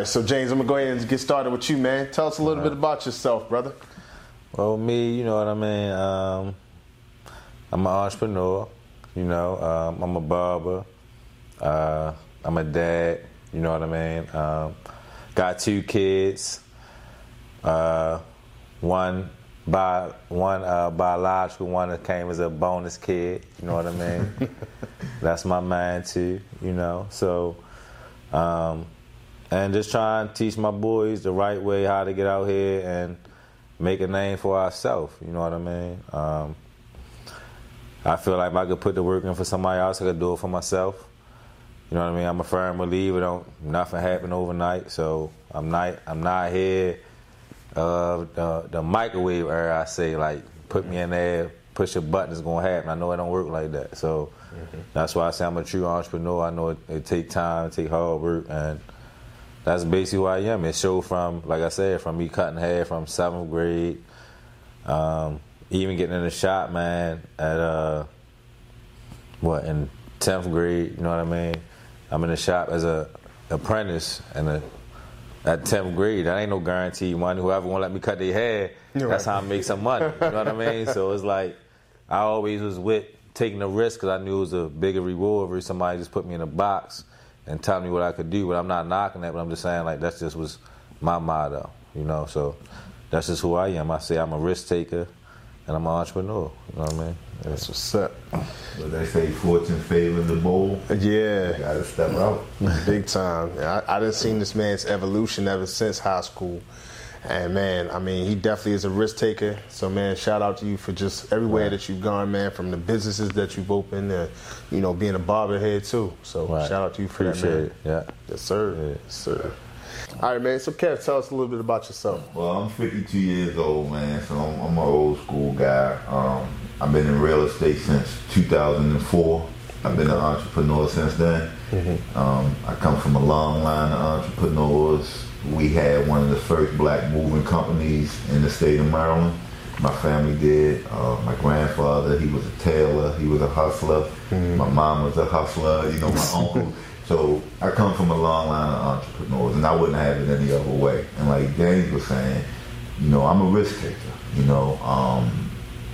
right, so James, I'm going to go ahead and get started with you, man. Tell us a little bit about yourself, brother. Well, me, you know what I mean, I'm an entrepreneur, you know, I'm a barber, I'm a dad, you know what I mean, got 2 kids, one biological, one that came as a bonus kid, you know what I mean, that's my mind too, you know, so, and just trying to teach my boys the right way how to get out here and make a name for ourselves, you know what I mean? I feel like if I could put the work in for somebody else, I could do it for myself. You know what I mean? I'm a firm believer, nothing happened overnight, so I'm not here the microwave era, I say, like, put me in there, push a button, it's gonna happen. I know it don't work like that, so that's why I say I'm a true entrepreneur. I know it take time, it take hard work, and that's basically who I am. It showed from, like I said, from me cutting hair from 7th grade, even getting in the shop, man, at, in 10th grade, you know what I mean? I'm in the shop as an apprentice at 10th grade. That ain't no guarantee money. Whoever won't let me cut their hair, that's how I make some money, you know what I mean? So it's like I always was with taking the risk because I knew it was a bigger reward if somebody just put me in a box and tell me what I could do, but I'm not knocking that, but I'm just saying, like, that's just was my motto, you know, so that's just who I am. I say I'm a risk taker, and I'm an entrepreneur, you know what I mean? Yeah. That's what's up. But they say fortune favors the bold. Yeah. You gotta step out. Big time. I done seen this man's evolution ever since high school, and, man, I mean, he definitely is a risk taker, so, man, shout out to you for just everywhere that you've gone, man, from the businesses that you've opened and, you know, being a barberhead, too. So, shout out to you for that, man. Yeah. Yes, sir. Yeah. Yes, sir. All right, man, so, Kev, tell us a little bit about yourself. Well, I'm 52 years old, man, so I'm an old school guy. I've been in real estate since 2004. I've been an entrepreneur since then. I come from a long line of entrepreneurs. We had one of the first black moving companies in the state of Maryland. My family did. My grandfather, he was a tailor. He was a hustler. My mom was a hustler. You know, my uncle. So I come from a long line of entrepreneurs, and I wouldn't have it any other way. And like James was saying, you know, I'm a risk taker. You know,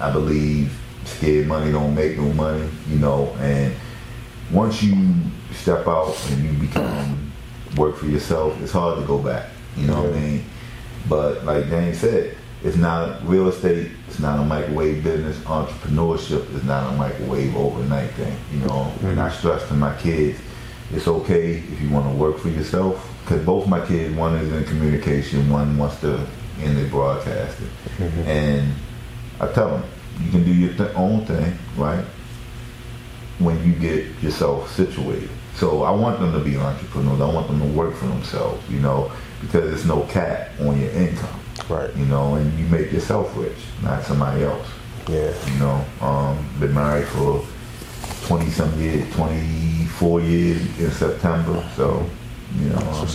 I believe scared money don't make no money. You know, and once you step out and you become work for yourself, it's hard to go back, you know what I mean? But like James said, it's not real estate, it's not a microwave business. Entrepreneurship is not a microwave overnight thing, you know? And I stress to my kids, it's okay if you want to work for yourself, because both my kids, one is in communication, one wants to end their broadcasting. And I tell them, you can do your own thing, right? When you get yourself situated. So I want them to be entrepreneurs. I want them to work for themselves, you know, because there's no cap on your income, right? You know, and you make yourself rich, not somebody else. Yeah. You know, been married for 20-some years, 24 years in September. So, you know,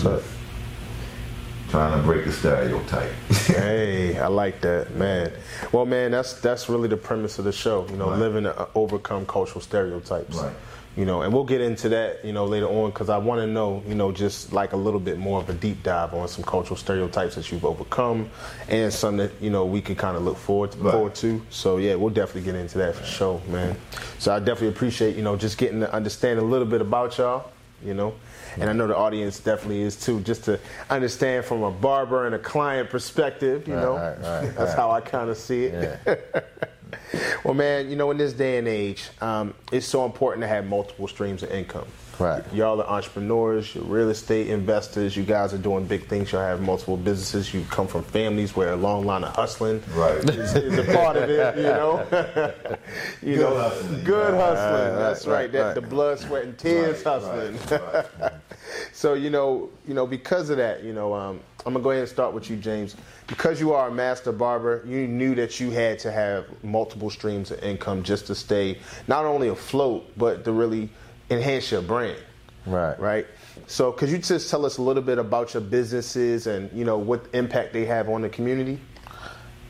trying to break the stereotype. Hey, I like that, man. Well, man, that's really the premise of the show. You know, living to overcome cultural stereotypes. Right. You know, and we'll get into that, you know, later on, because I want to know, you know, just like a little bit more of a deep dive on some cultural stereotypes that you've overcome and some that, you know, we can kind of look forward to. So, yeah, we'll definitely get into that for sure, man. So I definitely appreciate, you know, just getting to understand a little bit about y'all, you know. And I know the audience definitely is, too, just to understand from a barber and a client perspective, you know. Right. That's how I kind of see it. Yeah. Well, man, you know, in this day and age, it's so important to have multiple streams of income. Right. Y'all are entrepreneurs, you're real estate investors, you guys are doing big things, y'all have multiple businesses, you come from families where a long line of hustling is a part of it, you know? Good hustling. That's right. The blood, sweat, and tears hustling. So, you know, because of that, you know, I'm going to go ahead and start with you, James. Because you are a master barber, you knew that you had to have multiple streams of income just to stay not only afloat, but to really enhance your brand. Right? So could you just tell us a little bit about your businesses and, you know, what impact they have on the community?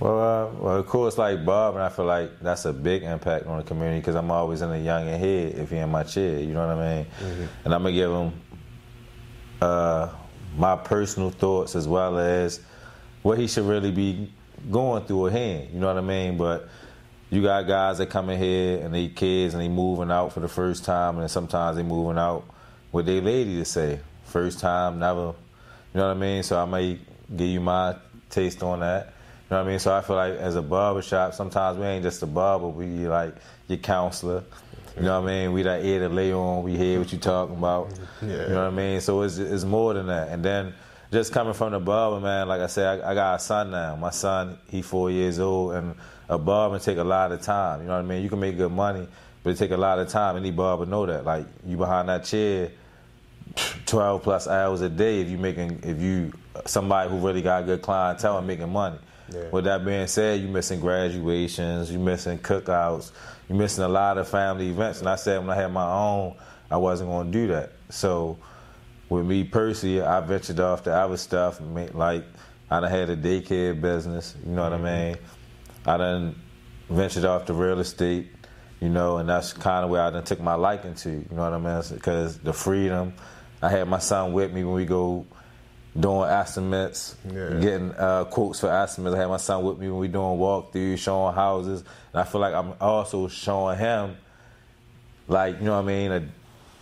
Well, of course, like barber, I feel like that's a big impact on the community because I'm always in the young and head if you're in my chair, you know what I mean? And I'm going to give them my personal thoughts as well as what he should really be going through at hand. You know what I mean? But you got guys that come in here and they kids and they moving out for the first time, and then sometimes they moving out with their lady to say, first time, never. You know what I mean? So I might give you my taste on that. You know what I mean? So I feel like as a barbershop, sometimes we ain't just a barber, we like your counselor. You know what I mean? We that ear to lay on, we hear what you talking about. Yeah. You know what I mean? So it's more than that. And then just coming from the barber, man, like I said, I got a son now. My son, he 4 years old, and a barber take a lot of time. You know what I mean? You can make good money, but it take a lot of time. Any barber know that. Like, you behind that chair 12 plus hours a day if you somebody who really got good clientele and making money. Yeah. With that being said, you missing graduations, you missing cookouts, you missing a lot of family events. And I said when I had my own, I wasn't going to do that. So with me personally, I ventured off to other stuff. Like, I done had a daycare business, you know what I mean? I done ventured off to real estate, you know, and that's kind of where I done took my liking to, you know what I mean? Because the freedom, I had my son with me when we go doing estimates, getting quotes for estimates. I had my son with me when we doing walkthroughs, showing houses. And I feel like I'm also showing him, like, you know what I mean,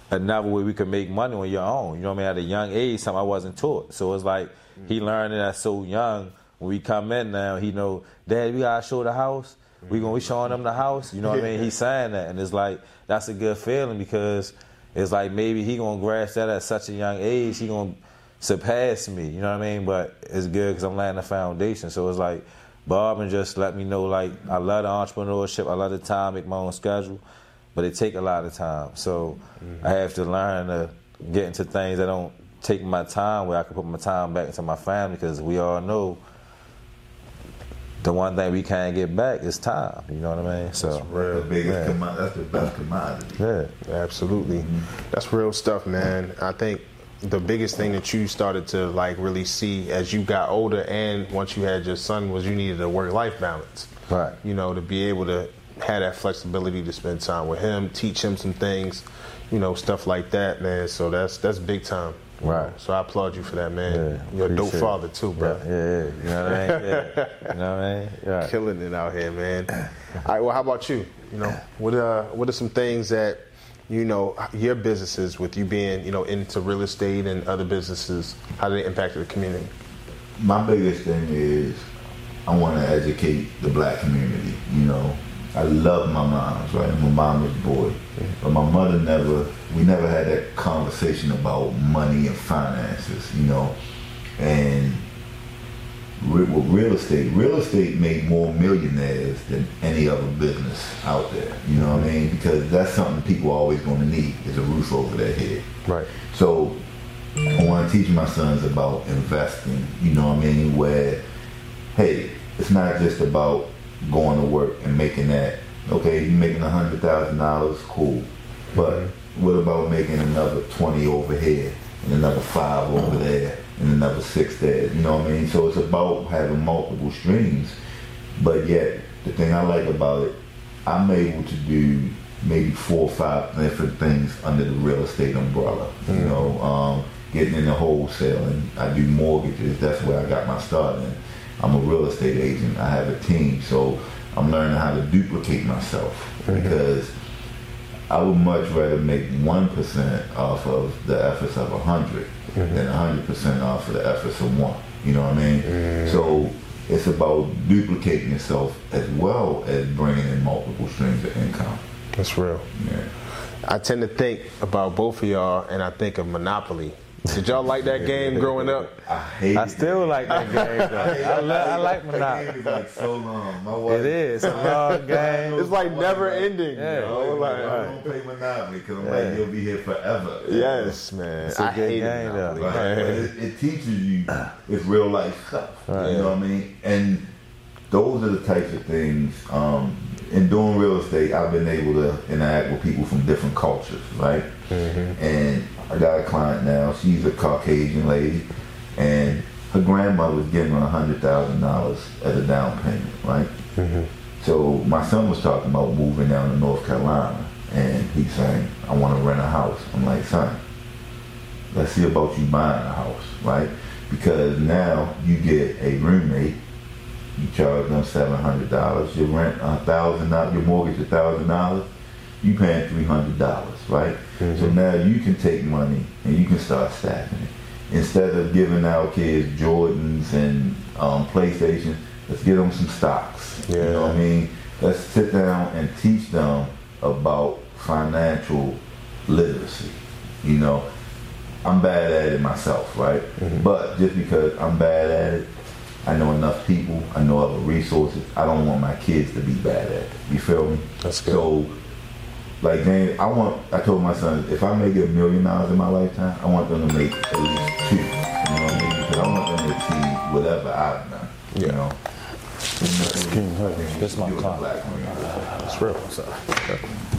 another way we could make money on your own. You know what I mean? At a young age, something I wasn't taught. So it's like he learning that so young. When we come in now, he know, Dad, we got to show the house. We showing him the house. You know what I mean? He's saying that. And it's like, that's a good feeling because it's like maybe he going to grasp that at such a young age. He going to surpass me, you know what I mean? But it's good because I'm laying the foundation. So it's like, barbering just let me know, like, I love the entrepreneurship, I love the time, make my own schedule, but it take a lot of time. So I have to learn to get into things that don't take my time, where I can put my time back into my family, because we all know the one thing we can't get back is time, you know what I mean? So that's real. That's the best commodity. Yeah, absolutely. That's real stuff, man. I think the biggest thing that you started to like really see as you got older and once you had your son was you needed a work-life balance. Right. You know, to be able to have that flexibility to spend time with him, teach him some things, you know, stuff like that, man. So that's big time. Right. So I applaud you for that, man. Yeah, you're a dope father too, bro. Yeah. You know what I mean? Yeah. You know what I mean? Yeah. Killing it out here, man. All right, well, how about you? You know, what are some things that, you know, your businesses with you being, you know, into real estate and other businesses, how do they impact the community? My biggest thing is I want to educate the black community, you know. I love my moms, right? My mom is a boy. But my mother we never had that conversation about money and finances, you know. And real estate made more millionaires than any other business out there, you know what I mean? Because that's something people are always going to need, is a roof over their head. Right. So I want to teach my sons about investing, you know what I mean, where, hey, it's not just about going to work and making that, okay, you're making $100,000, cool, but what about making another 20 over here and another 5 over there? And another 6 there, you know what I mean? So it's about having multiple streams, but yet the thing I like about it, I'm able to do maybe 4 or 5 different things under the real estate umbrella, you know, getting into wholesaling. I do mortgages, that's where I got my start in. I'm a real estate agent, I have a team, so I'm learning how to duplicate myself because I would much rather make 1% off of the efforts of 100 than 100% off of the efforts of 1. You know what I mean? So it's about duplicating yourself as well as bringing in multiple streams of income. That's real. Yeah. I tend to think about both of y'all, and I think of Monopoly. Did y'all like that game growing up? I still like that game, though. I like Monopoly. That game is like so long. It is. It's a long game. It's like never ending. Yeah. You know? I don't play Monopoly because I'm like, you'll be here forever. Yes, man. It's a good game, though. Right? It teaches you it's real life stuff. Right. You know what I mean? And those are the types of things. In doing real estate, I've been able to interact with people from different cultures, right? And I got a client now, she's a Caucasian lady, and her grandmother was giving her $100,000 as a down payment, right? So my son was talking about moving down to North Carolina, and he's saying, I want to rent a house. I'm like, son, Let's see about you buying a house, right? Because now you get a roommate, you charge them $700, your rent $1,000, your mortgage $1,000, you paying $300, right? Mm-hmm. So now you can take money and you can start staffing it. Instead of giving our kids Jordans and PlayStations, let's give them some stocks. Yeah. You know what I mean? Let's sit down and teach them about financial literacy. You know, I'm bad at it myself, right? Mm-hmm. But just because I'm bad at it, I know enough people, I know other resources. I don't want my kids to be bad at it. You feel me? That's good. So, like, man, I told my son, if I make $1 million in my lifetime, I want them to make at least $2 million. You know what I mean? Because I want them to achieve whatever I've done, you know? That's my time. That's real.